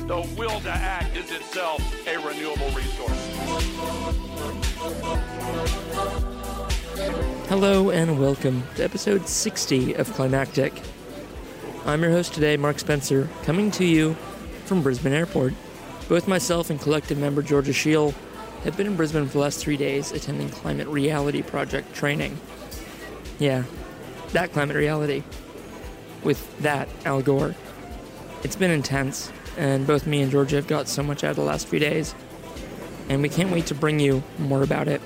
the will to act is itself a renewable resource. Hello and welcome to episode 60 of Climactic. I'm your host today, Mark Spencer, coming to you from Brisbane Airport. Both myself and collective member Georgia Sheil have been in Brisbane for the last 3 days attending Climate Reality Project training. Yeah, that Climate Reality. With that, Al Gore. It's been intense, and both me and Georgia have got so much out of the last few days, and we can't wait to bring you more about it.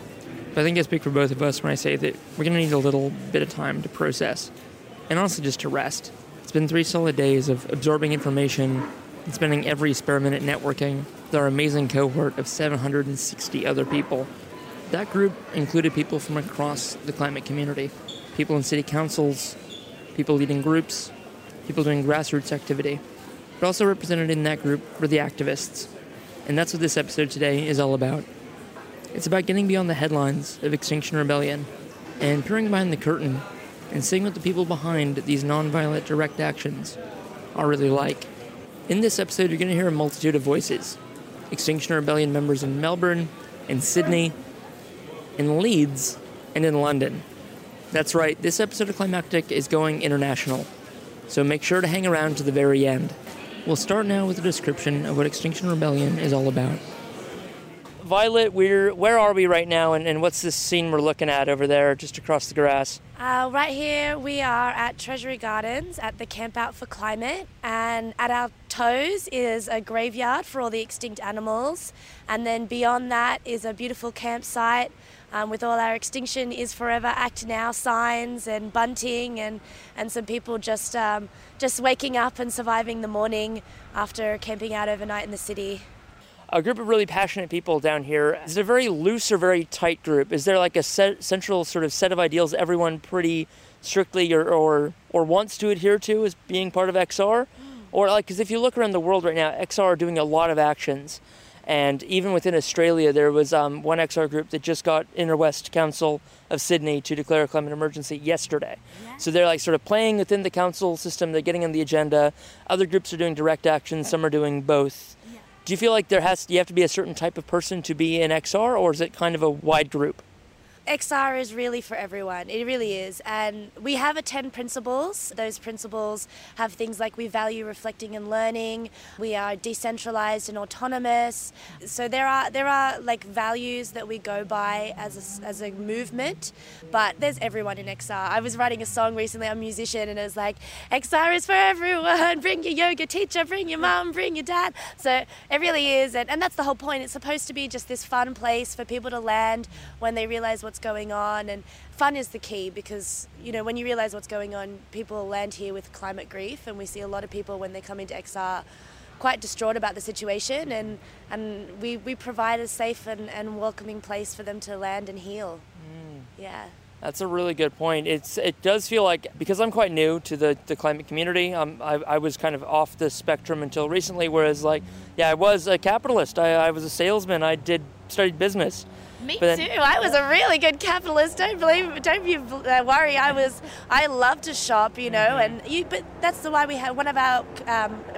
But I think I speak for both of us when I say that we're going to need a little bit of time to process, and also just to rest. It's been 3 solid days of absorbing information and spending every spare minute networking with our amazing cohort of 760 other people. That group included people from across the climate community, people in city councils, people leading groups, people doing grassroots activity. But also represented in that group were the activists. And that's what this episode today is all about. It's about getting beyond the headlines of Extinction Rebellion and peering behind the curtain and seeing what the people behind these nonviolent direct actions are really like. In this episode, you're going to hear a multitude of voices. Extinction Rebellion members in Melbourne, in Sydney, in Leeds, and in London. That's right, this episode of Climactic is going international, so make sure to hang around to the very end. We'll start now with a description of what Extinction Rebellion is all about. Violet, where are we right now, and what's this scene we're looking at over there just across the grass? Right here we are at Treasury Gardens at the Camp Out for Climate, and at our toes is a graveyard for all the extinct animals, and then beyond that is a beautiful campsite with all our Extinction is Forever Act Now signs and bunting and some people just waking up and surviving the morning after camping out overnight in the city. A group of really passionate people down here. Is it a very loose or very tight group? Is there like a central sort of set of ideals everyone pretty strictly or wants to adhere to as being part of XR? Or like, because if you look around the world right now, XR are doing a lot of actions. And even within Australia, there was one XR group that just got Inner West Council of Sydney to declare a climate emergency yesterday. Yeah. So they're like sort of playing within the council system. They're getting on the agenda. Other groups are doing direct action. Some are doing both. Yeah. Do you feel like you have to be a certain type of person to be in XR, or is it kind of a wide group? XR is really for everyone, it really is, and we have a 10 principles. Those principles have things like we value reflecting and learning, we are decentralized and autonomous, so there are like values that we go by as a movement, but there's everyone in XR. I was writing a song recently, I'm a musician, and it was like, XR is for everyone, bring your yoga teacher, bring your mum, bring your dad, so it really is, and that's the whole point. It's supposed to be just this fun place for people to land when they realize what's going on, and fun is the key, because you know when you realize what's going on, people land here with climate grief, and we see a lot of people when they come into XR quite distraught about the situation, and we provide a safe and welcoming place for them to land and heal. Yeah, that's a really good point. It does feel like, because I'm quite new to the climate community, I was kind of off the spectrum until recently, whereas like I was a capitalist, I was a salesman, I studied business. Me too. I was a really good capitalist. Don't worry. I love to shop, you know, but that's why we have one of our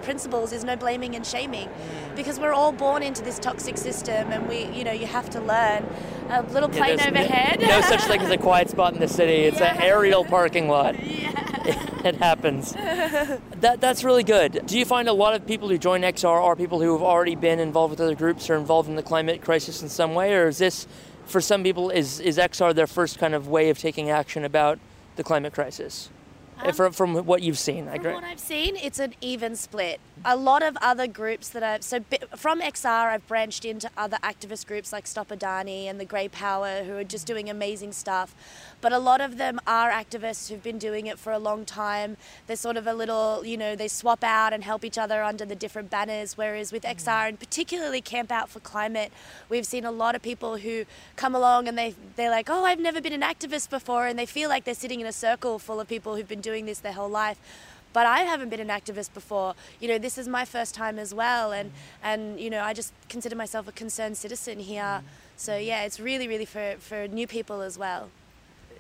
principles is no blaming and shaming, because we're all born into this toxic system, and you have to learn. A little plane overhead. No such thing as a quiet spot in the city. It's an aerial parking lot. Yeah. It happens. That's really good. Do you find a lot of people who join XR are people who have already been involved with other groups or involved in the climate crisis in some way, or is this, for some people, is XR their first kind of way of taking action about the climate crisis? From what you've seen, I agree. From what I've seen, it's an even split. A lot of other groups that are... So from XR, I've branched into other activist groups like Stop Adani and the Grey Power, who are just doing amazing stuff. But a lot of them are activists who've been doing it for a long time. They're sort of a little, you know, they swap out and help each other under the different banners, whereas with XR and particularly Camp Out for Climate, we've seen a lot of people who come along and they're like, oh, I've never been an activist before, and they feel like they're sitting in a circle full of people who've been doing this their whole life. But I haven't been an activist before. You know, this is my first time as well. And you know, I just consider myself a concerned citizen here. So yeah, it's really, really for new people as well.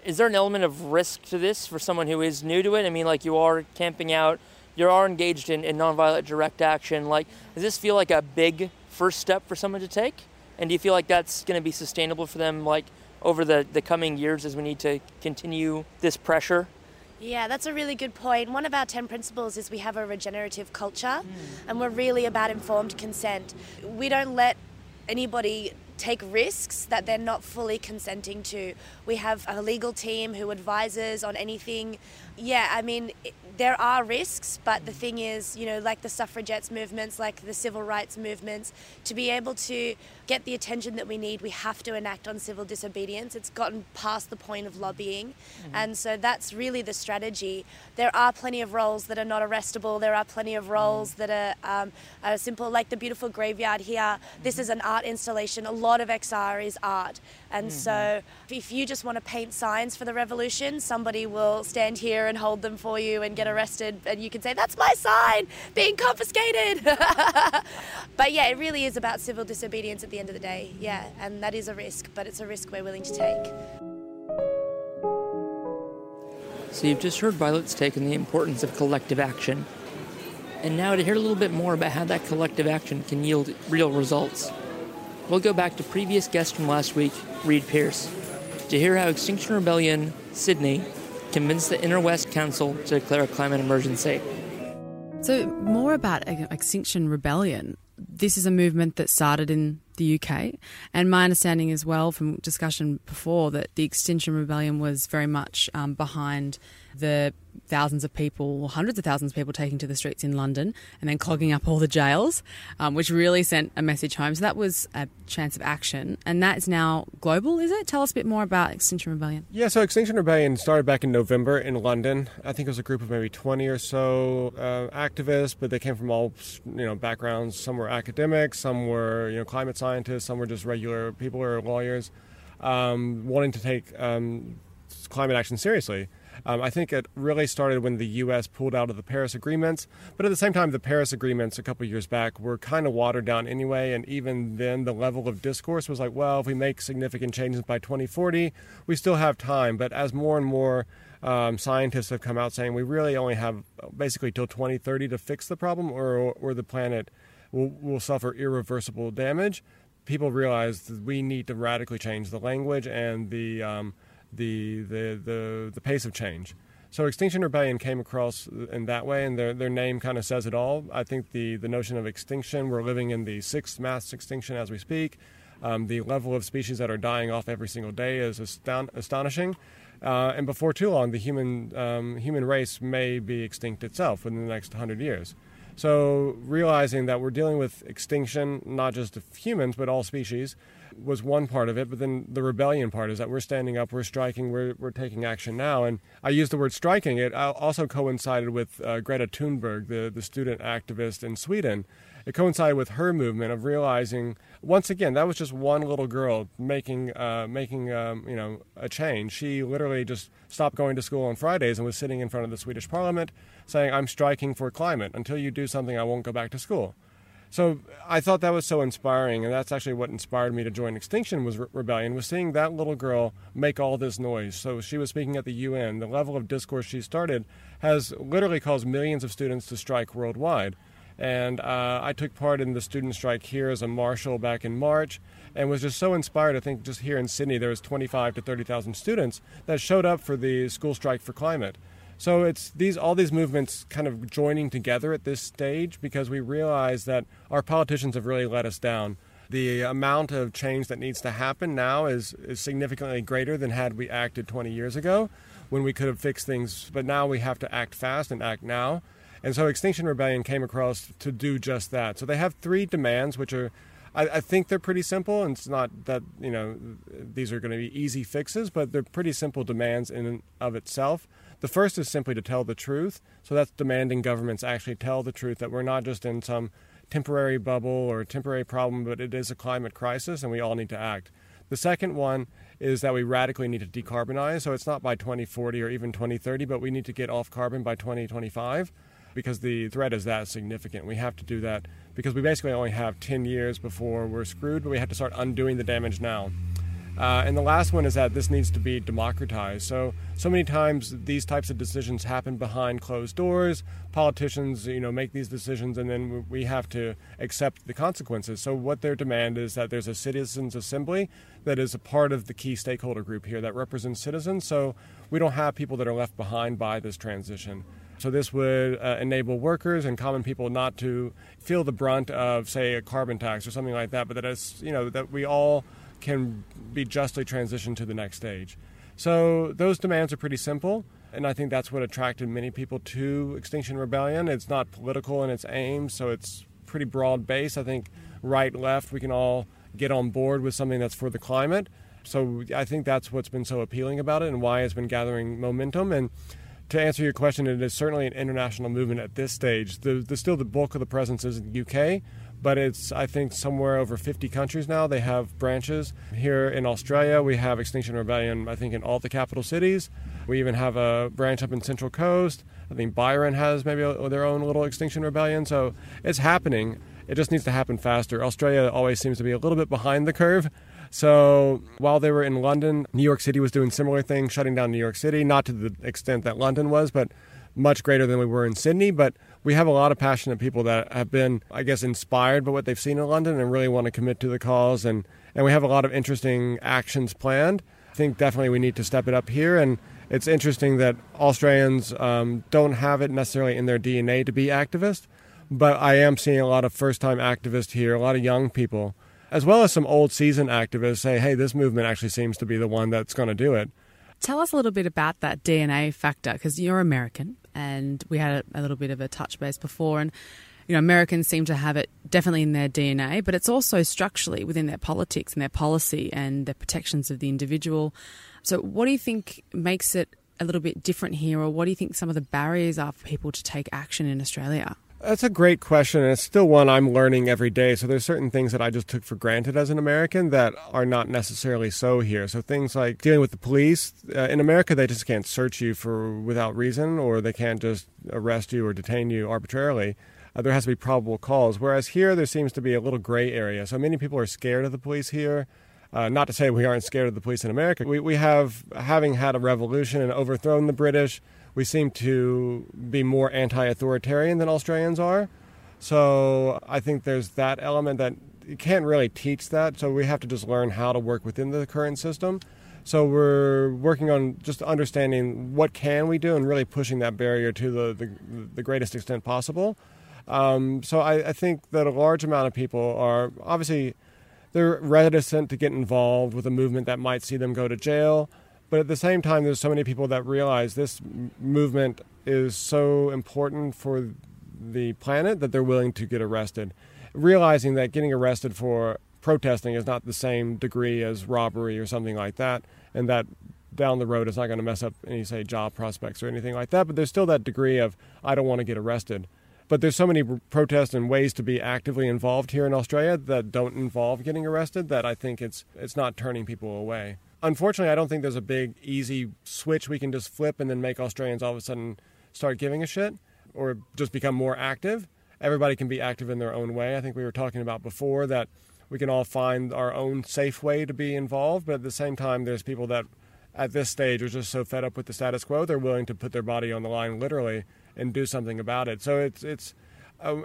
Is there an element of risk to this for someone who is new to it? I mean, like, you are camping out, you are engaged in nonviolent direct action. Like, does this feel like a big first step for someone to take? And do you feel like that's going to be sustainable for them, like, over the coming years as we need to continue this pressure? Yeah, that's a really good point. One of our 10 principles is we have a regenerative culture, and we're really about informed consent. We don't let anybody take risks that they're not fully consenting to. We have a legal team who advises on anything. Yeah, I mean, there are risks, but the thing is, you know, like the suffragettes movements, like the civil rights movements, to be able to get the attention that we need, we have to enact on civil disobedience. It's gotten past the point of lobbying. And so that's really the strategy. There are plenty of roles that are not arrestable. There are plenty of roles that are simple, like the beautiful graveyard here. This is an art installation. A lot of XR is art. And so if you just want to paint signs for the revolution, somebody will stand here and hold them for you and get arrested, and you can say, that's my sign being confiscated. But yeah, it really is about civil disobedience at the end of the day. Yeah, and that is a risk, but it's a risk we're willing to take. So you've just heard Violet's take on the importance of collective action. And now to hear a little bit more about how that collective action can yield real results, we'll go back to previous guest from last week, Reid Pearce, to hear how Extinction Rebellion Sydney convinced the Inner West Council to declare a climate emergency. So more about Extinction Rebellion. This is a movement that started in the UK, and my understanding as well from discussion before that the Extinction Rebellion was very much behind the thousands of people, hundreds of thousands of people taking to the streets in London and then clogging up all the jails, which really sent a message home. So that was a chance of action, and that is now global, is it? Tell us a bit more about Extinction Rebellion. Yeah, so Extinction Rebellion started back in November in London. I think it was a group of maybe 20 or so activists, but they came from all, you know, backgrounds. Some were academics, some were, you know, climate scientists, some were just regular people or lawyers, wanting to take climate action seriously. I think it really started when the U.S. pulled out of the Paris agreements. But at the same time, the Paris agreements a couple of years back were kind of watered down anyway. And even then, the level of discourse was like, well, if we make significant changes by 2040, we still have time. But as more and more scientists have come out saying we really only have basically till 2030 to fix the problem, or the planet will suffer irreversible damage, people realize that we need to radically change the language and the pace of change. So Extinction Rebellion came across in that way, and their name kind of says it all. I think the notion of extinction, we're living in the sixth mass extinction as we speak. The level of species that are dying off every single day is astonishing. And before too long, the human race may be extinct itself within the next 100 years. So realizing that we're dealing with extinction, not just of humans, but all species, was one part of it. But then the rebellion part is that we're standing up, we're striking, we're taking action now. And I use the word striking. It also coincided with Greta Thunberg, the student activist in Sweden. It coincided with her movement of realizing, once again, that was just one little girl making you know, a change. She literally just stopped going to school on Fridays and was sitting in front of the Swedish parliament saying, I'm striking for climate. Until you do something, I won't go back to school. So I thought that was so inspiring, and that's actually what inspired me to join Extinction Rebellion, was seeing that little girl make all this noise. So she was speaking at the UN. The level of discourse she started has literally caused millions of students to strike worldwide. And I took part in the student strike here as a marshal back in March, and was just so inspired. I think just here in Sydney there was 25 to 30,000 students that showed up for the school strike for climate. So it's all these movements kind of joining together at this stage, because we realize that our politicians have really let us down. The amount of change that needs to happen now is significantly greater than had we acted 20 years ago. when we could have fixed things, but now we have to act fast and act now. And so Extinction Rebellion came across to do just that. So they have three demands, which are, I think they're pretty simple, and it's not that, you know, these are going to be easy fixes, but they're pretty simple demands in and of itself. The first is simply to tell the truth. So that's demanding governments actually tell the truth, that we're not just in some temporary bubble or temporary problem, but it is a climate crisis and we all need to act. The second one is that we radically need to decarbonize. So it's not by 2040 or even 2030, but we need to get off carbon by 2025 because the threat is that significant. We have to do that because we basically only have 10 years before we're screwed, but we have to start undoing the damage now. And the last one is that this needs to be democratized. So many times these types of decisions happen behind closed doors. Politicians, you know, make these decisions and then we have to accept the consequences. So what their demand is that there's a citizens' assembly that is a part of the key stakeholder group here that represents citizens. So we don't have people that are left behind by this transition. So this would enable workers and common people not to feel the brunt of, say, a carbon tax or something like that, but that it's, you know, that we all can be justly transitioned to the next stage. So those demands are pretty simple, and I think that's what attracted many people to Extinction Rebellion. It's not political in its aims, so it's pretty broad-based. I think right, left, we can all get on board with something that's for the climate. So I think that's what's been so appealing about it and why it's been gathering momentum. And to answer your question, it is certainly an international movement at this stage. Still the bulk of the presence is in the UK, but it's, I think, somewhere over 50 countries now. They have branches. Here in Australia, we have Extinction Rebellion, I think, in all the capital cities. We even have a branch up in Central Coast. I think Byron has maybe their own little Extinction Rebellion. So it's happening. It just needs to happen faster. Australia always seems to be a little bit behind the curve. So while they were in London, New York City was doing similar things, shutting down New York City, not to the extent that London was, but much greater than we were in Sydney. But we have a lot of passionate people that have been, I guess, inspired by what they've seen in London and really want to commit to the cause. And we have a lot of interesting actions planned. I think definitely we need to step it up here. And it's interesting that Australians don't have it necessarily in their DNA to be activists. But I am seeing a lot of first-time activists here, a lot of young people, as well as some old seasoned activists say, hey, this movement actually seems to be the one that's going to do it. Tell us a little bit about that DNA factor, because you're American. And we had a little bit of a touch base before. And, you know, Americans seem to have it definitely in their DNA, but it's also structurally within their politics and their policy and the protections of the individual. So what do you think makes it a little bit different here? Or what do you think some of the barriers are for people to take action in Australia? That's a great question. And it's still one I'm learning every day. So there's certain things that I just took for granted as an American that are not necessarily so here. So things like dealing with the police. In America, they just can't search you without reason, or they can't just arrest you or detain you arbitrarily. There has to be probable cause. Whereas here, there seems to be a little gray area. So many people are scared of the police here. Not to say we aren't scared of the police in America. We have, having had a revolution and overthrown the British, we seem to be more anti-authoritarian than Australians are. So I think there's that element that you can't really teach that. So we have to just learn how to work within the current system. So we're working on just understanding what can we do and really pushing that barrier to the greatest extent possible. So I think that a large amount of people are obviously, they're reticent to get involved with a movement that might see them go to jail. But at the same time, there's so many people that realize this movement is so important for the planet that they're willing to get arrested. Realizing that getting arrested for protesting is not the same degree as robbery or something like that, and that down the road it's not going to mess up any, say, job prospects or anything like that. But there's still that degree of, I don't want to get arrested. But there's so many protests and ways to be actively involved here in Australia that don't involve getting arrested that I think it's not turning people away. Unfortunately, I don't think there's a big, easy switch we can just flip and then make Australians all of a sudden start giving a shit or just become more active. Everybody can be active in their own way. I think we were talking about before that we can all find our own safe way to be involved. But at the same time, there's people that at this stage are just so fed up with the status quo, they're willing to put their body on the line literally and do something about it. So it's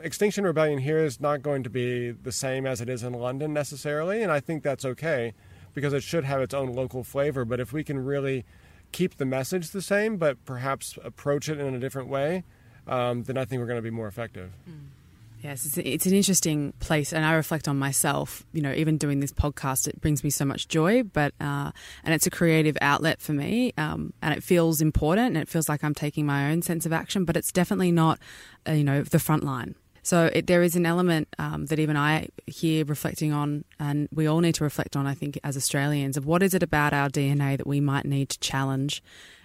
Extinction Rebellion here is not going to be the same as it is in London necessarily. And I think that's okay, because it should have its own local flavor. But if we can really keep the message the same, but perhaps approach it in a different way, then I think we're going to be more effective. Mm. Yes, it's an interesting place, and I reflect on myself, you know, even doing this podcast, it brings me so much joy, but and it's a creative outlet for me, and it feels important, and it feels like I'm taking my own sense of action, but it's definitely not, the front line. So there is an element that even I hear reflecting on, and we all need to reflect on, I think, as Australians, of what is it about our DNA that we might need to challenge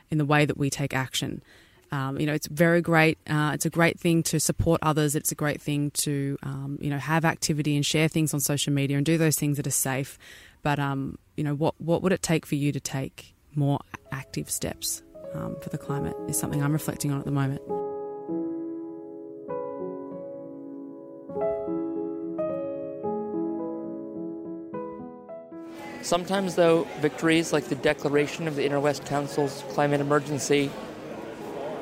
in the way that we take action. It's very great. It's a great thing to support others. It's a great thing to, have activity and share things on social media and do those things that are safe. But, what would it take for you to take more active steps for the climate is something I'm reflecting on at the moment. Sometimes, though, victories like the declaration of the Inner West Council's climate emergency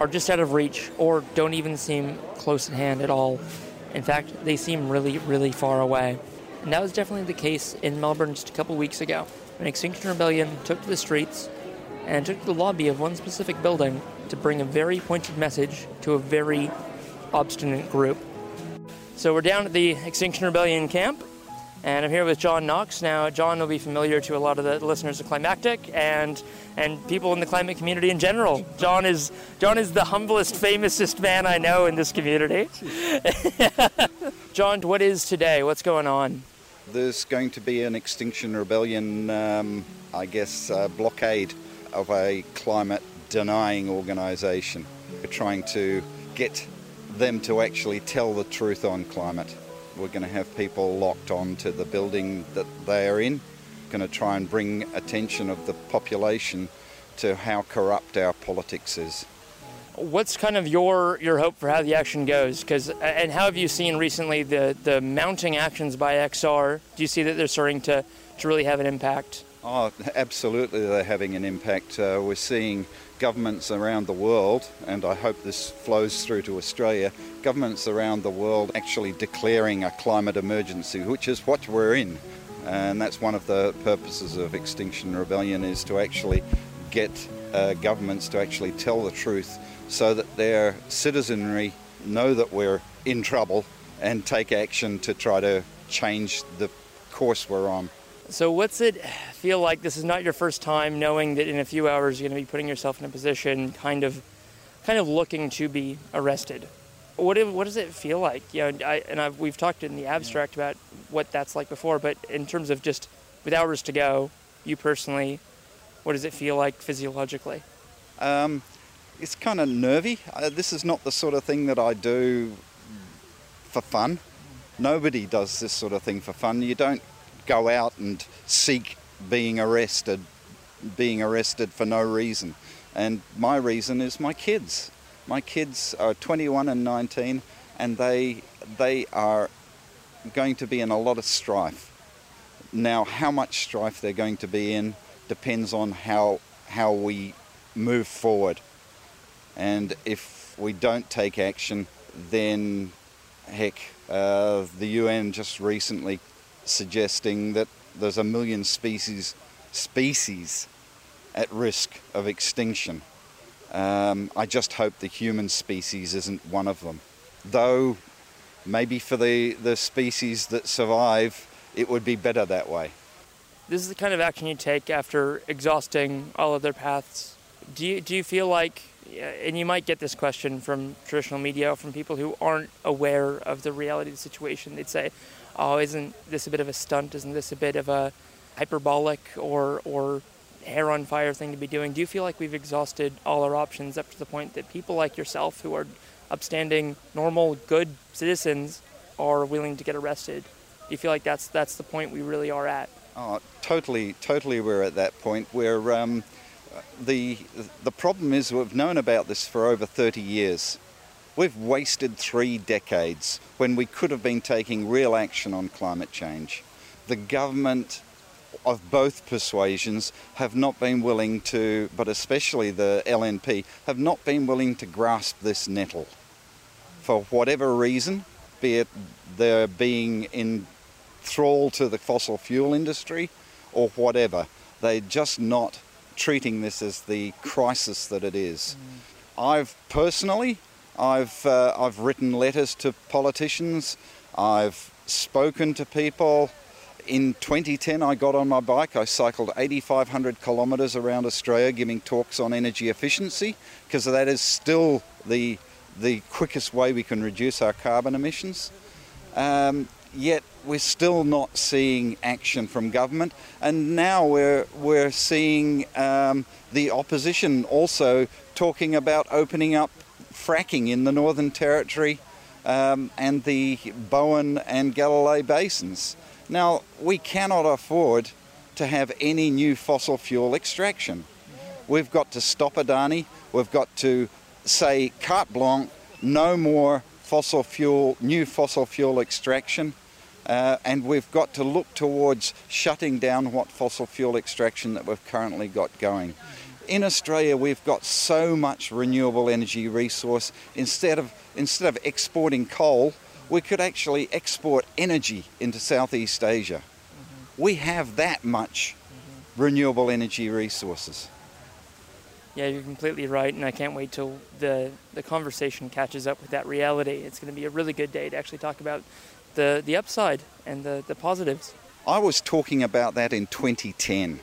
are just out of reach or don't even seem close at hand at all. In fact, they seem really, really far away. And that was definitely the case in Melbourne just a couple weeks ago, when Extinction Rebellion took to the streets and took to the lobby of one specific building to bring a very pointed message to a very obstinate group. So we're down at the Extinction Rebellion camp, and I'm here with John Knox. Now, John will be familiar to a lot of the listeners of Climactic and people in the climate community in general. John is the humblest, famousest man I know in this community. John, what is today? What's going on? There's going to be an Extinction Rebellion, blockade of a climate-denying organisation. We're trying to get them to actually tell the truth on climate. We're going to have people locked onto the building that they are in. Going to try and bring attention of the population to how corrupt our politics is. What's kind of your hope for how the action goes? And how have you seen recently the mounting actions by XR? Do you see that they're starting to really have an impact? Oh, absolutely, they're having an impact. We're seeing governments around the world, and I hope this flows through to Australia, governments around the world actually declaring a climate emergency, which is what we're in. And that's one of the purposes of Extinction Rebellion, is to actually get governments to actually tell the truth so that their citizenry know that we're in trouble and take action to try to change the course we're on. So what's it feel like? This is not your first time knowing that in a few hours you're going to be putting yourself in a position kind of looking to be arrested. What does it feel like? We've talked in the abstract about what that's like before, but in terms of just with hours to go, you personally, what does it feel like physiologically? It's kind of nervy. This is not the sort of thing that I do for fun. Nobody does this sort of thing for fun. You don't go out and seek being arrested for no reason. And my reason is my kids. My kids are 21 and 19, and they are going to be in a lot of strife. Now, how much strife they're going to be in depends on how we move forward. And if we don't take action, then heck, the UN just recently suggesting that there's 1 million species at risk of extinction. I just hope the human species isn't one of them. Though, maybe for the species that survive, it would be better that way. This is the kind of action you take after exhausting all other paths. Do you feel like, and you might get this question from traditional media, from people who aren't aware of the reality of the situation, they'd say, oh, isn't this a bit of a stunt? Isn't this a bit of a hyperbolic or hair on fire thing to be doing? Do you feel like we've exhausted all our options up to the point that people like yourself, who are upstanding, normal, good citizens, are willing to get arrested? Do you feel like that's the point we really are at? Oh, totally, we're at that point where the problem is we've known about this for over 30 years. We've wasted 3 decades when we could have been taking real action on climate change. The government of both persuasions have not been willing to, but especially the LNP, have not been willing to grasp this nettle. For whatever reason, be it they're being in thrall to the fossil fuel industry or whatever, they're just not treating this as the crisis that it is. I've personally, I've written letters to politicians. I've spoken to people. In 2010, I got on my bike. I cycled 8,500 kilometres around Australia giving talks on energy efficiency, because that is still the quickest way we can reduce our carbon emissions. Yet we're still not seeing action from government, and now we're seeing the opposition also talking about opening up fracking in the Northern Territory and the Bowen and Galilee basins. Now, we cannot afford to have any new fossil fuel extraction. We've got to stop Adani. We've got to say carte blanche, no more fossil fuel, new fossil fuel extraction, and we've got to look towards shutting down what fossil fuel extraction that we've currently got going. In Australia, we've got so much renewable energy resource. Instead of exporting coal, we could actually export energy into Southeast Asia. We have that much renewable energy resources. Yeah, you're completely right, and I can't wait till the conversation catches up with that reality. It's going to be a really good day to actually talk about the upside and the positives. I was talking about that in 2010. Mm.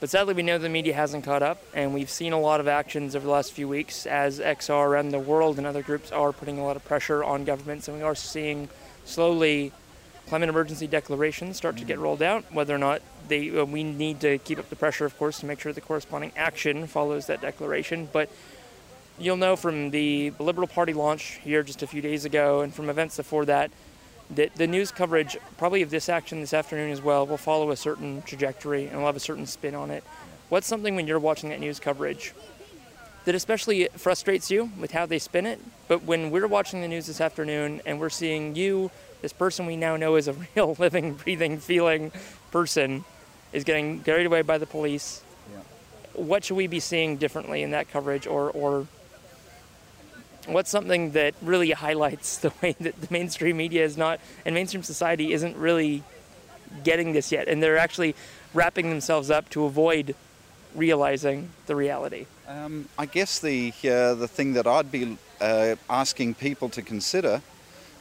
But sadly, we know the media hasn't caught up, and we've seen a lot of actions over the last few weeks as XR around the world and other groups are putting a lot of pressure on governments, and we are seeing slowly climate emergency declarations start to get rolled out. Whether or not we need to keep up the pressure, of course, to make sure the corresponding action follows that declaration. But you'll know from the Liberal Party launch here just a few days ago and from events before that, that the news coverage probably of this action this afternoon as well will follow a certain trajectory and will have a certain spin on it. What's something when you're watching that news coverage that especially frustrates you with how they spin it? But when we're watching the news this afternoon and we're seeing you, this person we now know is a real, living, breathing, feeling person, is getting carried away by the police. Yeah. What should we be seeing differently in that coverage, or what's something that really highlights the way that the mainstream media is not, and mainstream society isn't really getting this yet, and they're actually wrapping themselves up to avoid realizing the reality? I guess the thing that I'd be asking people to consider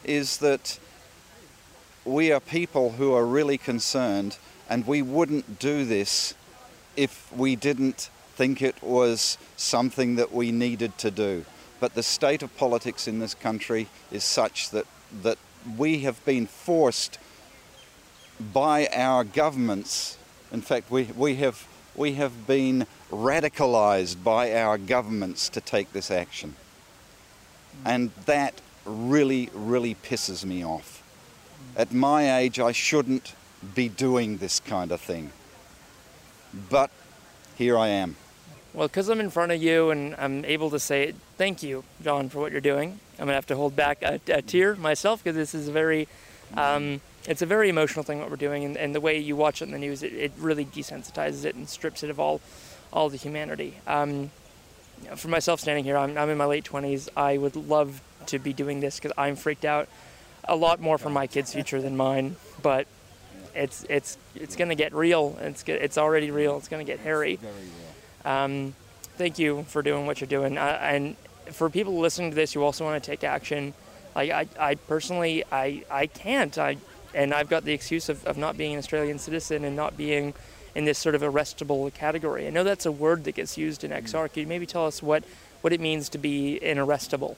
is that we are people who are really concerned, and we wouldn't do this if we didn't think it was something that we needed to do. But the state of politics in this country is such that we have been forced by our governments. In fact, we have been radicalized by our governments to take this action. And that really, really pisses me off. At my age, I shouldn't be doing this kind of thing. But here I am. Well, because I'm in front of you and I'm able to say thank you, John, for what you're doing. I'm going to have to hold back a tear myself, because this is it's a very emotional thing what we're doing, and the way you watch it in the news, it really desensitizes it and strips it of all the humanity. For myself standing here, I'm in my late 20s. I would love to be doing this because I'm freaked out a lot more for my kids' future than mine, but it's going to get real. It's already real. It's going to get hairy. Thank you for doing what you're doing. And for people listening to this, you also want to take action. I personally, I can't. And I've got the excuse of not being an Australian citizen and not being in this sort of arrestable category. I know that's a word that gets used in XR. Can you maybe tell us what it means to be an arrestable?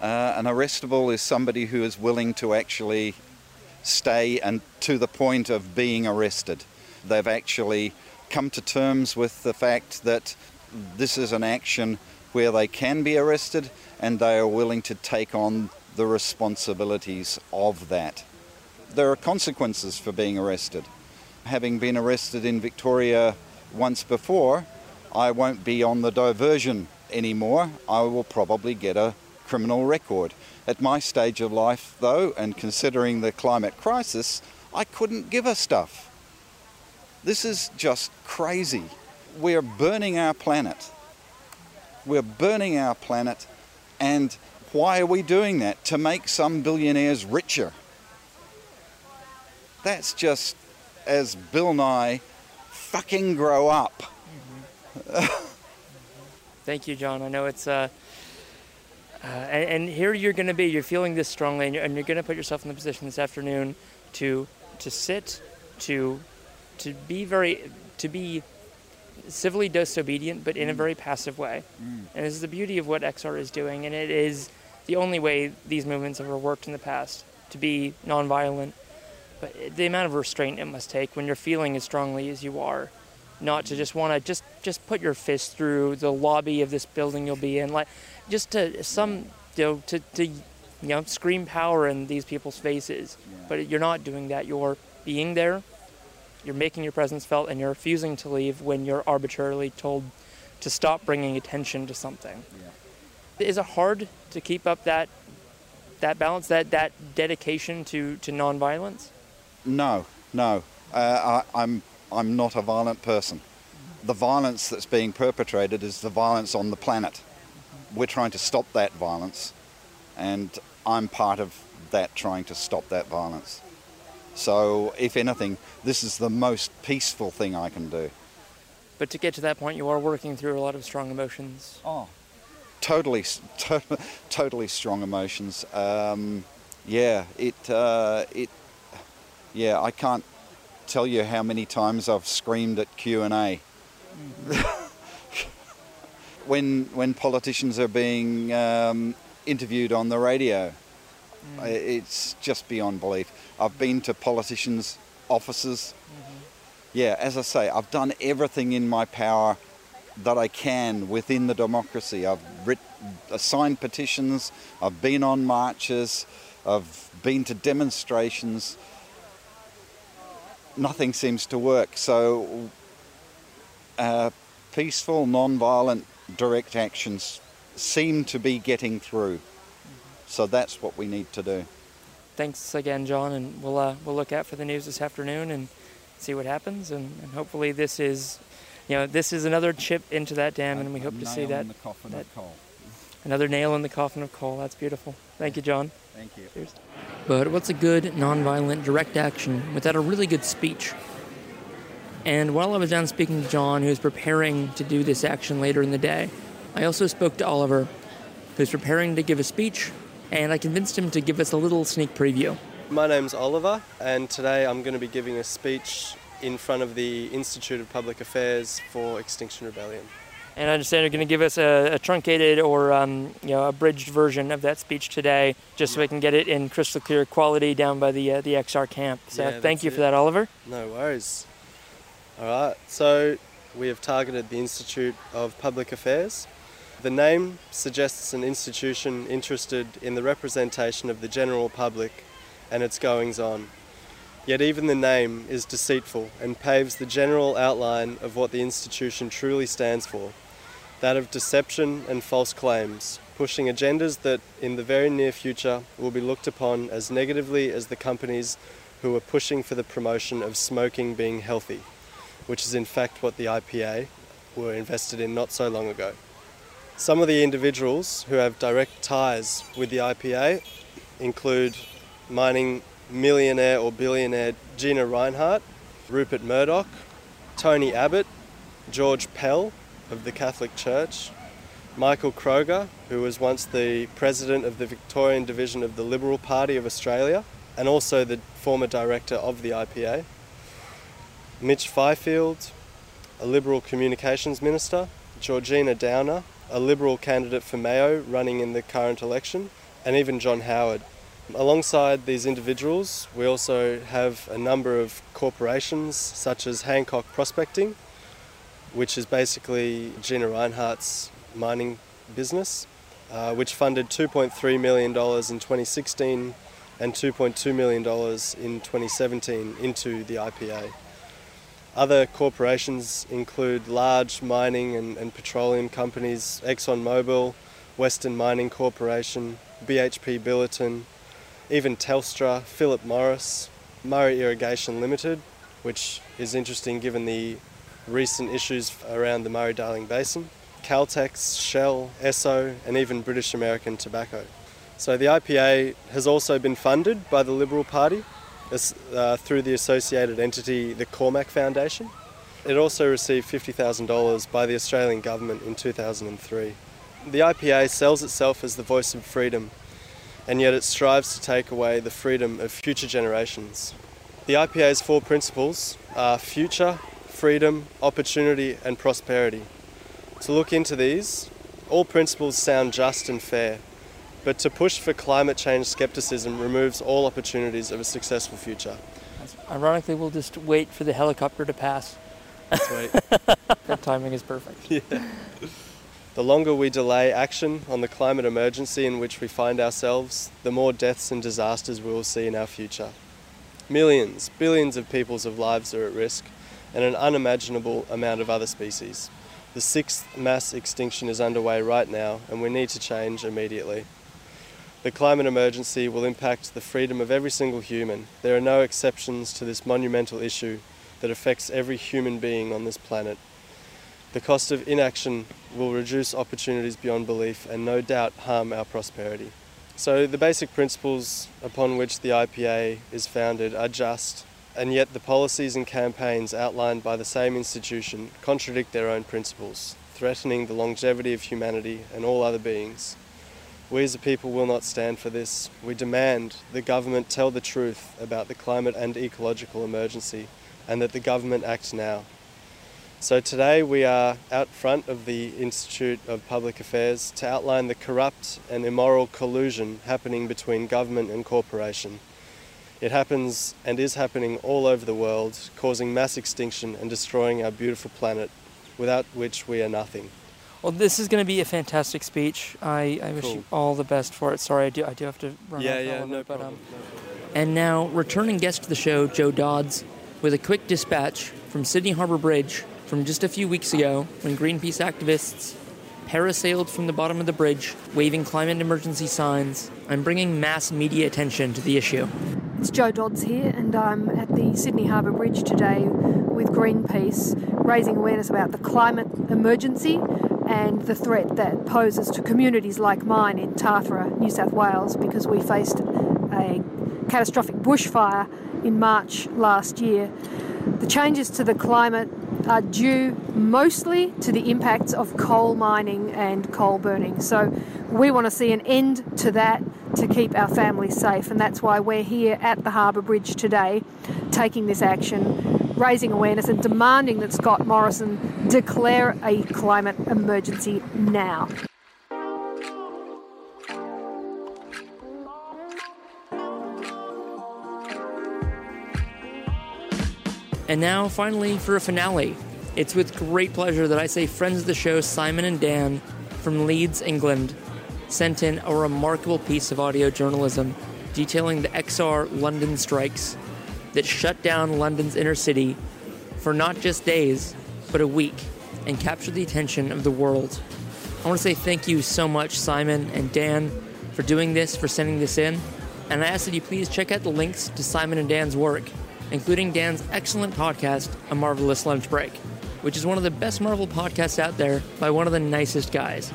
An arrestable is somebody who is willing to actually stay and to the point of being arrested. They've actually come to terms with the fact that this is an action where they can be arrested, and they are willing to take on the responsibilities of that. There are consequences for being arrested. Having been arrested in Victoria once before, I won't be on the diversion anymore. I will probably get a criminal record. At my stage of life, though, and considering the climate crisis, I couldn't give a stuff. This is just crazy. We're burning our planet. We're burning our planet, and why are we doing that? To make some billionaires richer. That's just, as Bill Nye, fucking grow up. Thank you, John. I know it's And here you're going to be. You're feeling this strongly, and you're going to put yourself in the position this afternoon to be civilly disobedient, but in a very passive way. And this is the beauty of what XR is doing, and it is the only way these movements have ever worked in the past, to be nonviolent. But the amount of restraint it must take when you're feeling as strongly as you are, not to just want to just put your fist through the lobby of this building you'll be in, like to scream power in these people's faces. Yeah. But you're not doing that. You're being there. You're making your presence felt, and you're refusing to leave when you're arbitrarily told to stop bringing attention to something. Yeah. Is it hard to keep up that balance, that dedication to nonviolence? No. I'm not a violent person. The violence that's being perpetrated is the violence on the planet. We're trying to stop that violence, and I'm part of that, trying to stop that violence. So, if anything, this is the most peaceful thing I can do. But to get to that point, you are working through a lot of strong emotions. Oh, totally strong emotions. I can't tell you how many times I've screamed at Q&A. When politicians are being interviewed on the radio. It's just beyond belief. I've been to politicians' offices. As I say, I've done everything in my power that I can within the democracy. I've signed petitions, I've been on marches, I've been to demonstrations. Nothing seems to work. So peaceful, non-violent, direct actions seem to be getting through. So that's what we need to do. Thanks again, John, and we'll look out for the news this afternoon and see what happens. And hopefully this is another chip into that dam, and we hope to see that. Another nail in the coffin of coal. That's beautiful. Thank you, John. Thank you. Cheers. But what's a good nonviolent direct action without a really good speech? And while I was down speaking to John, who's preparing to do this action later in the day, I also spoke to Oliver, who's preparing to give a speech. And I convinced him to give us a little sneak preview. My name's Oliver, and today I'm going to be giving a speech in front of the Institute of Public Affairs for Extinction Rebellion. And I understand you're going to give us a truncated or abridged version of that speech today, just so we can get it in crystal clear quality down by the XR camp. So thank you for that, Oliver. No worries. All right, so we have targeted the Institute of Public Affairs. The name suggests an institution interested in the representation of the general public and its goings-on. Yet even the name is deceitful and paves the general outline of what the institution truly stands for, that of deception and false claims, pushing agendas that in the very near future will be looked upon as negatively as the companies who are pushing for the promotion of smoking being healthy, which is in fact what the IPA were invested in not so long ago. Some of the individuals who have direct ties with the IPA include mining millionaire or billionaire Gina Rinehart, Rupert Murdoch, Tony Abbott, George Pell of the Catholic Church, Michael Kroger, who was once the president of the Victorian division of the Liberal Party of Australia and also the former director of the IPA, Mitch Fifield, a Liberal communications minister, Georgina Downer, a Liberal candidate for Mayo running in the current election, and even John Howard. Alongside these individuals, we also have a number of corporations, such as Hancock Prospecting, which is basically Gina Rinehart's mining business, which funded $2.3 million in 2016 and $2.2 million in 2017 into the IPA. Other corporations include large mining and petroleum companies, ExxonMobil, Western Mining Corporation, BHP Billiton, even Telstra, Philip Morris, Murray Irrigation Limited, which is interesting given the recent issues around the Murray-Darling Basin, Caltex, Shell, Esso, and even British American Tobacco. So the IPA has also been funded by the Liberal Party, through the associated entity, the Cormac Foundation. It also received $50,000 by the Australian government in 2003. The IPA sells itself as the voice of freedom, and yet it strives to take away the freedom of future generations. The IPA's four principles are future, freedom, opportunity, and prosperity. To look into these, all principles sound just and fair, but to push for climate change scepticism removes all opportunities of a successful future. Ironically, we'll just wait for the helicopter to pass. Let's wait. That timing is perfect. Yeah. The longer we delay action on the climate emergency in which we find ourselves, the more deaths and disasters we will see in our future. Millions, billions of people's lives are at risk, and an unimaginable amount of other species. The 6th mass extinction is underway right now, and we need to change immediately. The climate emergency will impact the freedom of every single human. There are no exceptions to this monumental issue that affects every human being on this planet. The cost of inaction will reduce opportunities beyond belief and no doubt harm our prosperity. So the basic principles upon which the IPA is founded are just, and yet the policies and campaigns outlined by the same institution contradict their own principles, threatening the longevity of humanity and all other beings. We as a people will not stand for this. We demand the government tell the truth about the climate and ecological emergency, and that the government act now. So today we are out front of the Institute of Public Affairs to outline the corrupt and immoral collusion happening between government and corporation. It happens and is happening all over the world, causing mass extinction and destroying our beautiful planet, without which we are nothing. Well, this is going to be a fantastic speech. I wish you all the best for it. Sorry, I do have to run out. Yeah, no problem. And now, returning guest to the show, Joe Dodds, with a quick dispatch from Sydney Harbour Bridge from just a few weeks ago, when Greenpeace activists parasailed from the bottom of the bridge, waving climate emergency signs and bringing mass media attention to the issue. It's Joe Dodds here, and I'm at the Sydney Harbour Bridge today with Greenpeace, raising awareness about the climate emergency and the threat that poses to communities like mine in Tarthra, New South Wales, because we faced a catastrophic bushfire in March last year. The changes to the climate are due mostly to the impacts of coal mining and coal burning. So we want to see an end to that to keep our families safe, and that's why we're here at the Harbour Bridge today taking this action, raising awareness and demanding that Scott Morrison declare a climate emergency now. And now, finally, for a finale. It's with great pleasure that I say friends of the show, Simon and Dan, from Leeds, England, sent in a remarkable piece of audio journalism detailing the XR London strikes that shut down London's inner city for not just days, but a week, and captured the attention of the world. I want to say thank you so much, Simon and Dan, for doing this, for sending this in, and I ask that you please check out the links to Simon and Dan's work, including Dan's excellent podcast, A Marvelous Lunch Break, which is one of the best Marvel podcasts out there by one of the nicest guys.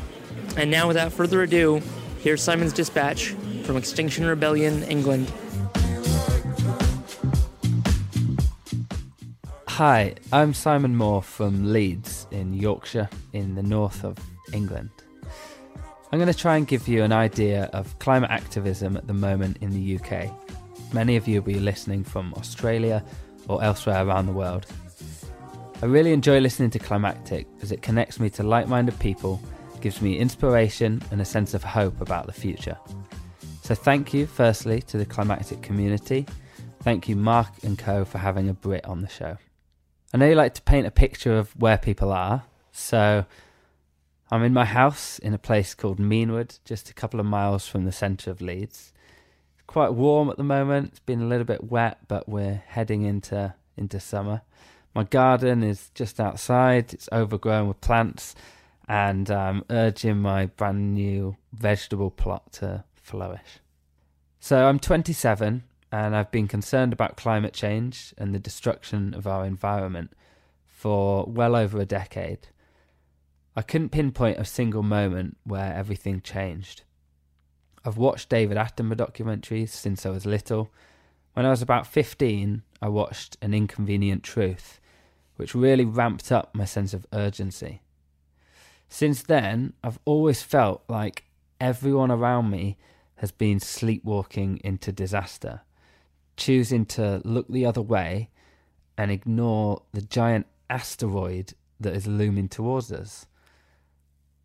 And now, without further ado, here's Simon's dispatch from Extinction Rebellion, England. Hi, I'm Simon Moore from Leeds in Yorkshire, in the north of England. I'm going to try and give you an idea of climate activism at the moment in the UK. Many of you will be listening from Australia or elsewhere around the world. I really enjoy listening to Climactic as it connects me to like-minded people, gives me inspiration and a sense of hope about the future. So thank you firstly to the Climactic community. Thank you Mark and co for having a Brit on the show. I know you like to paint a picture of where people are, so I'm in my house in a place called Meanwood, just a couple of miles from the centre of Leeds. Quite warm at the moment. It's been a little bit wet, but we're heading into summer. My garden is just outside. It's overgrown with plants, and I'm urging my brand new vegetable plot to flourish. So I'm 27, and I've been concerned about climate change and the destruction of our environment for well over a decade. I couldn't pinpoint a single moment where everything changed. I've watched David Attenborough documentaries since I was little. When I was about 15, I watched An Inconvenient Truth, which really ramped up my sense of urgency. Since then, I've always felt like everyone around me has been sleepwalking into disaster, choosing to look the other way and ignore the giant asteroid that is looming towards us.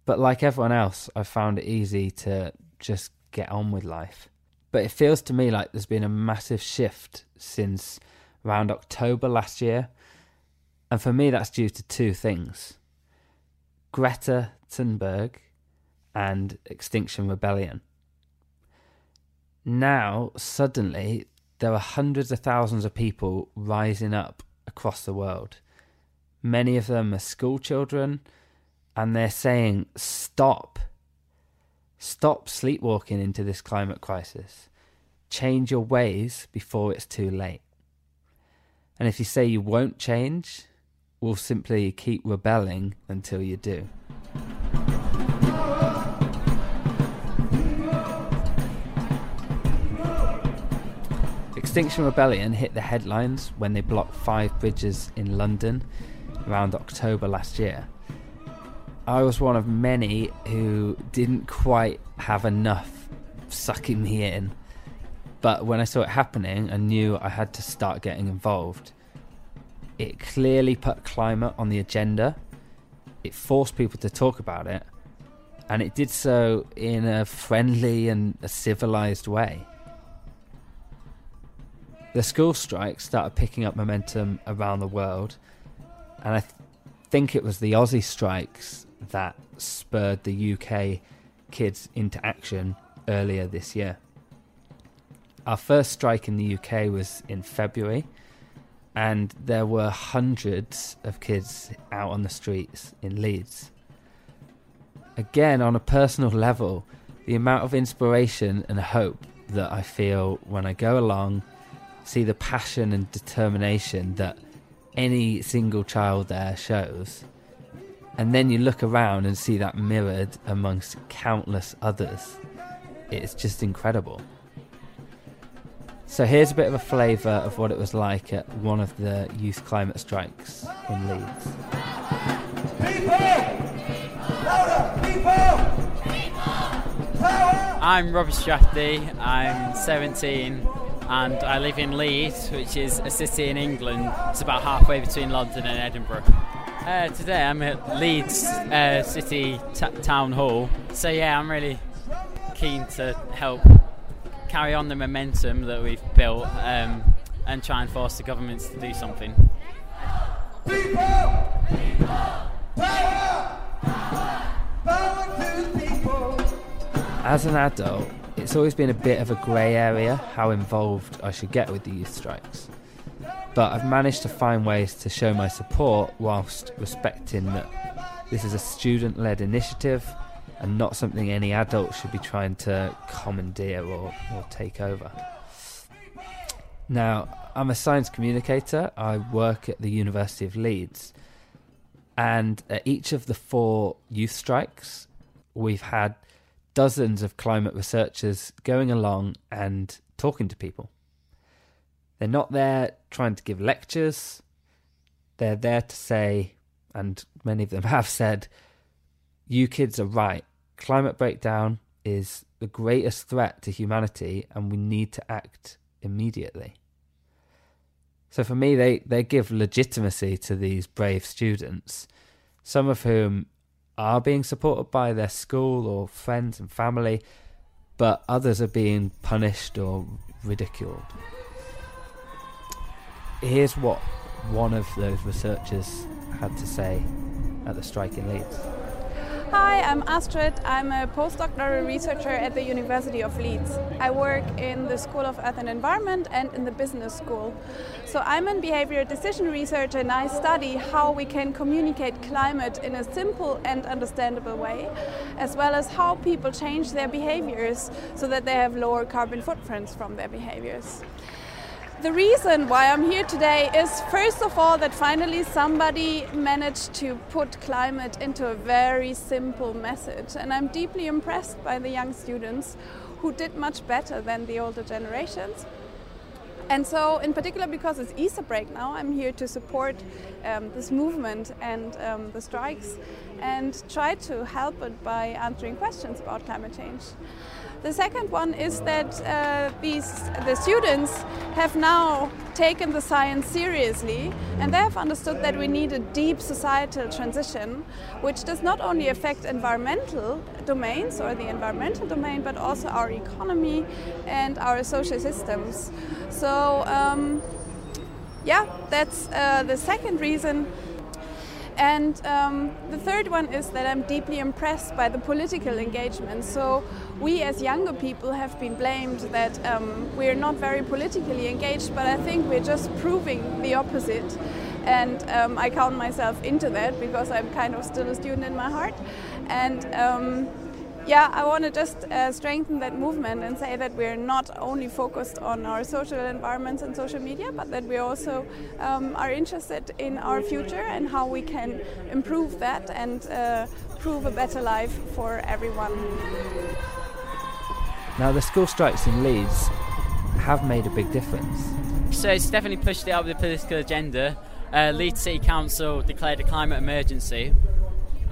But like everyone else, I found it easy to just get on with life. But it feels to me like there's been a massive shift since around October last year. And for me, that's due to two things: Greta Thunberg and Extinction Rebellion. Now, suddenly, there are hundreds of thousands of people rising up across the world. Many of them are school children, and they're saying, stop. Stop sleepwalking into this climate crisis. Change your ways before it's too late. And if you say you won't change, we'll simply keep rebelling until you do. Extinction Rebellion hit the headlines when they blocked 5 bridges in London around October last year. I was one of many who didn't quite have enough sucking me in, but when I saw it happening, I knew I had to start getting involved. It clearly put climate on the agenda, it forced people to talk about it, and it did so in a friendly and a civilised way. The school strike started picking up momentum around the world, and I think it was the Aussie strikes that spurred the UK kids into action earlier this year. Our first strike in the UK was in February, and there were hundreds of kids out on the streets in Leeds. Again, on a personal level, the amount of inspiration and hope that I feel when I go along, see the passion and determination that any single child there shows, and then you look around and see that mirrored amongst countless others. It's just incredible. So here's a bit of a flavour of what it was like at one of the youth climate strikes in Leeds. People! Louder! People! People! Power! I'm Robert Strachty, I'm 17. And I live in Leeds, which is a city in England. It's about halfway between London and Edinburgh. Today I'm at Leeds City Town Hall. So yeah, I'm really keen to help carry on the momentum that we've built and try and force the governments to do something. People! People! Power! Power! Power to people! As an adult, it's always been a bit of a grey area how involved I should get with the youth strikes. But I've managed to find ways to show my support whilst respecting that this is a student-led initiative and not something any adult should be trying to commandeer or take over. Now, I'm a science communicator. I work at the University of Leeds. And at each of the 4 youth strikes, we've had dozens of climate researchers going along and talking to people. They're not there trying to give lectures. They're there to say, and many of them have said, you kids are right. Climate breakdown is the greatest threat to humanity and we need to act immediately. So for me, they give legitimacy to these brave students, some of whom are being supported by their school or friends and family, but others are being punished or ridiculed. Here's what one of those researchers had to say at the strike in Leeds. Hi, I'm Astrid. I'm a postdoctoral researcher at the University of Leeds. I work in the School of Earth and Environment and in the Business School. So I'm a behavioral decision researcher and I study how we can communicate climate in a simple and understandable way, as well as how people change their behaviors so that they have lower carbon footprints from their behaviors. The reason why I'm here today is, first of all, that finally somebody managed to put climate into a very simple message. And I'm deeply impressed by the young students who did much better than the older generations. And so, in particular, because it's Easter break now, I'm here to support this movement and the strikes and try to help it by answering questions about climate change. The second one is that the students have now taken the science seriously, and they have understood that we need a deep societal transition, which does not only affect environmental domains or the environmental domain, but also our economy and our social systems. So that's the second reason. And the third one is that I'm deeply impressed by the political engagement. So we as younger people have been blamed that we're not very politically engaged, but I think we're just proving the opposite. And I count myself into that because I'm kind of still a student in my heart. And I want to just strengthen that movement and say that we're not only focused on our social environments and social media, but that we also are interested in our future and how we can improve that and prove a better life for everyone. Now, the school strikes in Leeds have made a big difference. So it's definitely pushed out with the political agenda. Leeds City Council declared a climate emergency.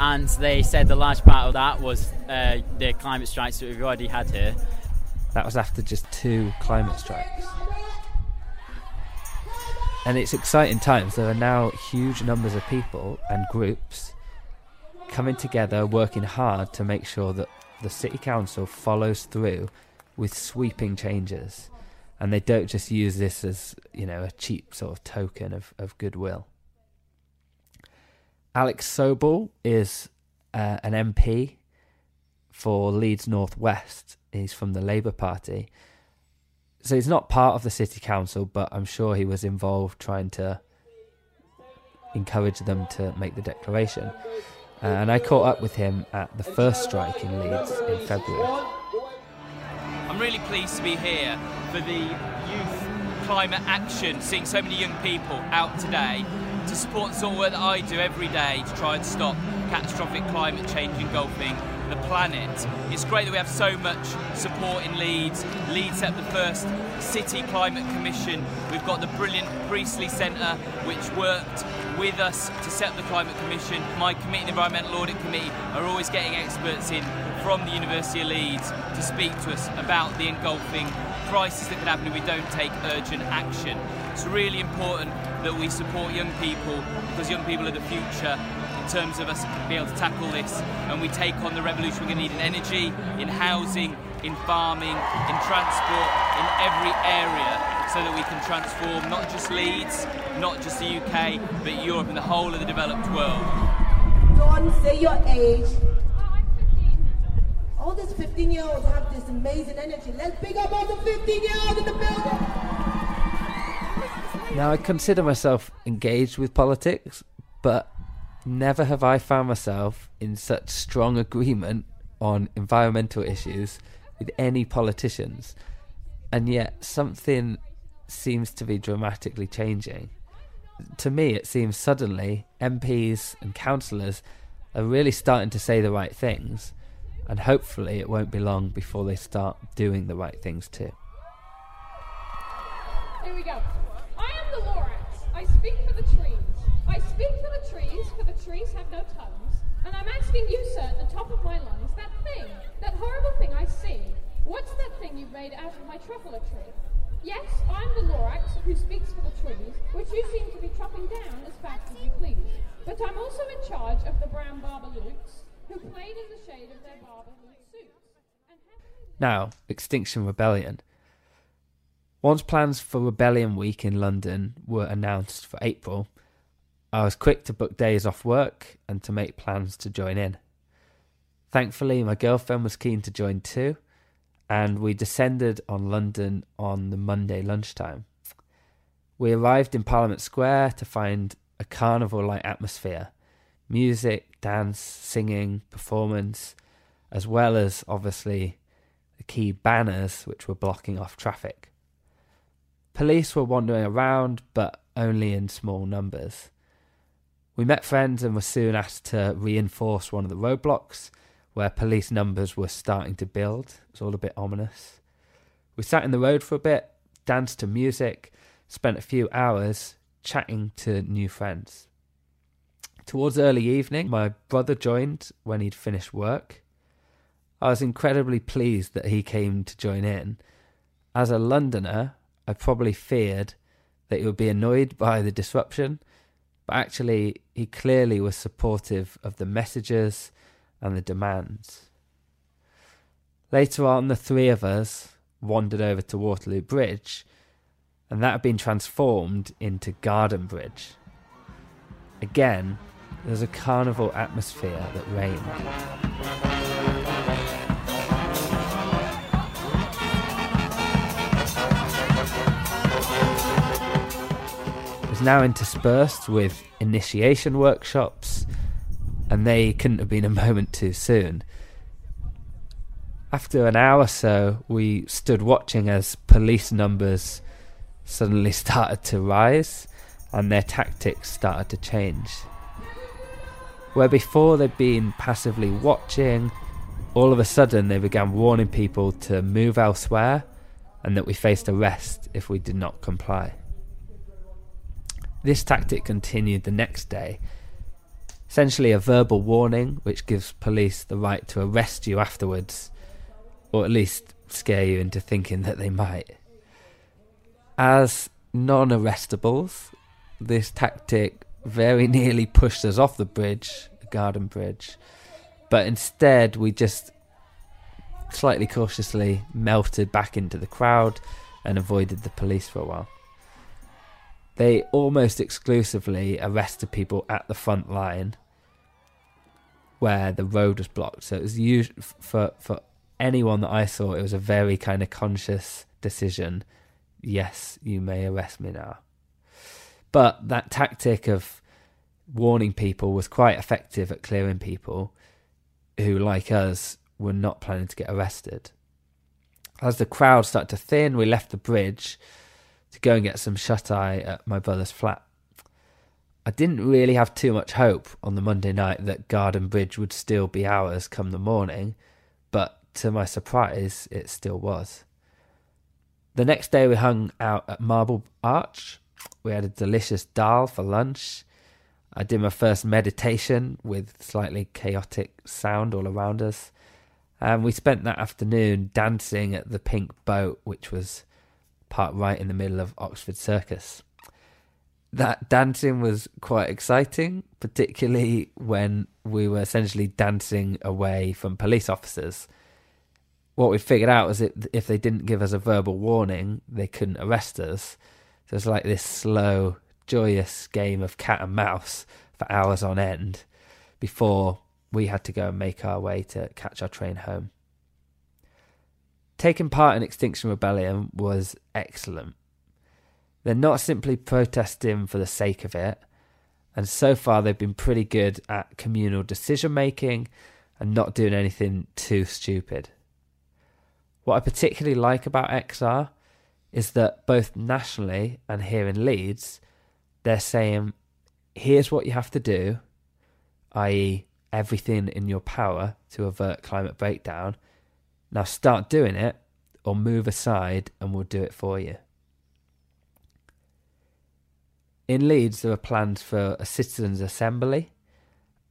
And they said the large part of that was the climate strikes that we've already had here. That was after just 2 climate strikes. And it's exciting times. There are now huge numbers of people and groups coming together, working hard to make sure that the City Council follows through with sweeping changes. And they don't just use this as, a cheap sort of token of goodwill. Alex Sobel is an MP for Leeds North West. He's from the Labour Party. So he's not part of the City Council, but I'm sure he was involved trying to encourage them to make the declaration. And I caught up with him at the first strike in Leeds in February. I'm really pleased to be here for the Youth Climate Action, seeing so many young people out today to support some work that I do every day to try and stop catastrophic climate change engulfing the planet. It's great that we have so much support in Leeds. Leeds set up the first City Climate Commission. We've got the brilliant Priestley Centre, which worked with us to set up the Climate Commission. My committee and Environmental Audit Committee are always getting experts in from the University of Leeds to speak to us about the engulfing crisis that can happen if we don't take urgent action. It's really important that we support young people because young people are the future in terms of us being able to tackle this, and we take on the revolution we're going to need in energy, in housing, in farming, in transport, in every area, so that we can transform not just Leeds, not just the UK, but Europe and the whole of the developed world. Don't say your age. All these 15-year-olds have this amazing energy. Let's pick up all the 15-year-olds in the building. Now, I consider myself engaged with politics, but never have I found myself in such strong agreement on environmental issues with any politicians. And yet, something seems to be dramatically changing. To me, it seems suddenly MPs and councillors are really starting to say the right things. And hopefully it won't be long before they start doing the right things too. Here we go. I am the Lorax. I speak for the trees. I speak for the trees have no tongues. And I'm asking you, sir, at the top of my lungs, that thing, that horrible thing I see. What's that thing you've made out of my truffula tree? Yes, I'm the Lorax who speaks for the trees, which you seem to be chopping down as fast as you please. But I'm also in charge of the brown barbaloots, who played in the shade of their barberhood suits. Now, Extinction Rebellion. Once plans for Rebellion Week in London were announced for April, I was quick to book days off work and to make plans to join in. Thankfully, my girlfriend was keen to join too, and we descended on London on the Monday lunchtime. We arrived in Parliament Square to find a carnival-like atmosphere. Music, dance, singing, performance, as well as, obviously, the key banners which were blocking off traffic. Police were wandering around, but only in small numbers. We met friends and were soon asked to reinforce one of the roadblocks, where police numbers were starting to build. It was all a bit ominous. We sat in the road for a bit, danced to music, spent a few hours chatting to new friends. Towards early evening, my brother joined when he'd finished work. I was incredibly pleased that he came to join in. As a Londoner, I probably feared that he would be annoyed by the disruption, but actually he clearly was supportive of the messages and the demands. Later on, the three of us wandered over to Waterloo Bridge, and that had been transformed into Garden Bridge. Again, there was a carnival atmosphere that reigned. Now interspersed with initiation workshops, and they couldn't have been a moment too soon. After an hour or so, we stood watching as police numbers suddenly started to rise and their tactics started to change. Where before they'd been passively watching, all of a sudden they began warning people to move elsewhere and that we faced arrest if we did not comply. This tactic continued the next day, essentially a verbal warning which gives police the right to arrest you afterwards, or at least scare you into thinking that they might. As non-arrestables, this tactic very nearly pushed us off the bridge, the Garden Bridge, but instead we just slightly cautiously melted back into the crowd and avoided the police for a while. They almost exclusively arrested people at the front line where the road was blocked. So it was usually, for anyone that I saw, it was a very kind of conscious decision. Yes, you may arrest me now. But that tactic of warning people was quite effective at clearing people who, like us, were not planning to get arrested. As the crowd started to thin, we left the bridge to go and get some shut-eye at my brother's flat. I didn't really have too much hope on the Monday night that Garden Bridge would still be ours come the morning, but to my surprise, it still was. The next day we hung out at Marble Arch. We had a delicious dal for lunch. I did my first meditation with slightly chaotic sound all around us. And we spent that afternoon dancing at the Pink Boat, which was parked right in the middle of Oxford Circus. That dancing was quite exciting, particularly when we were essentially dancing away from police officers. What we figured out was that if they didn't give us a verbal warning, they couldn't arrest us. So it's like this slow, joyous game of cat and mouse for hours on end before we had to go and make our way to catch our train home. Taking part in Extinction Rebellion was excellent. They're not simply protesting for the sake of it, and so far they've been pretty good at communal decision making and not doing anything too stupid. What I particularly like about XR is that both nationally and here in Leeds, they're saying, here's what you have to do, i.e. everything in your power to avert climate breakdown. Now start doing it or move aside and we'll do it for you. In Leeds, there are plans for a citizens' assembly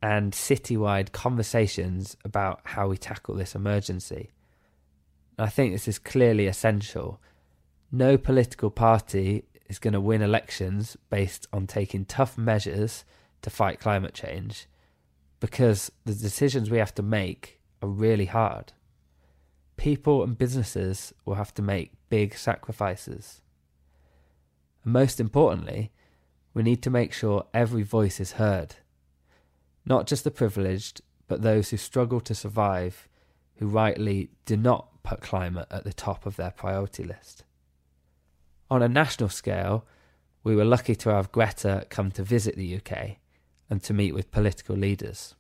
and citywide conversations about how we tackle this emergency. I think this is clearly essential. No political party is going to win elections based on taking tough measures to fight climate change because the decisions we have to make are really hard. People and businesses will have to make big sacrifices. And most importantly, we need to make sure every voice is heard. Not just the privileged, but those who struggle to survive, who rightly do not put climate at the top of their priority list. On a national scale, we were lucky to have Greta come to visit the UK and to meet with political leaders.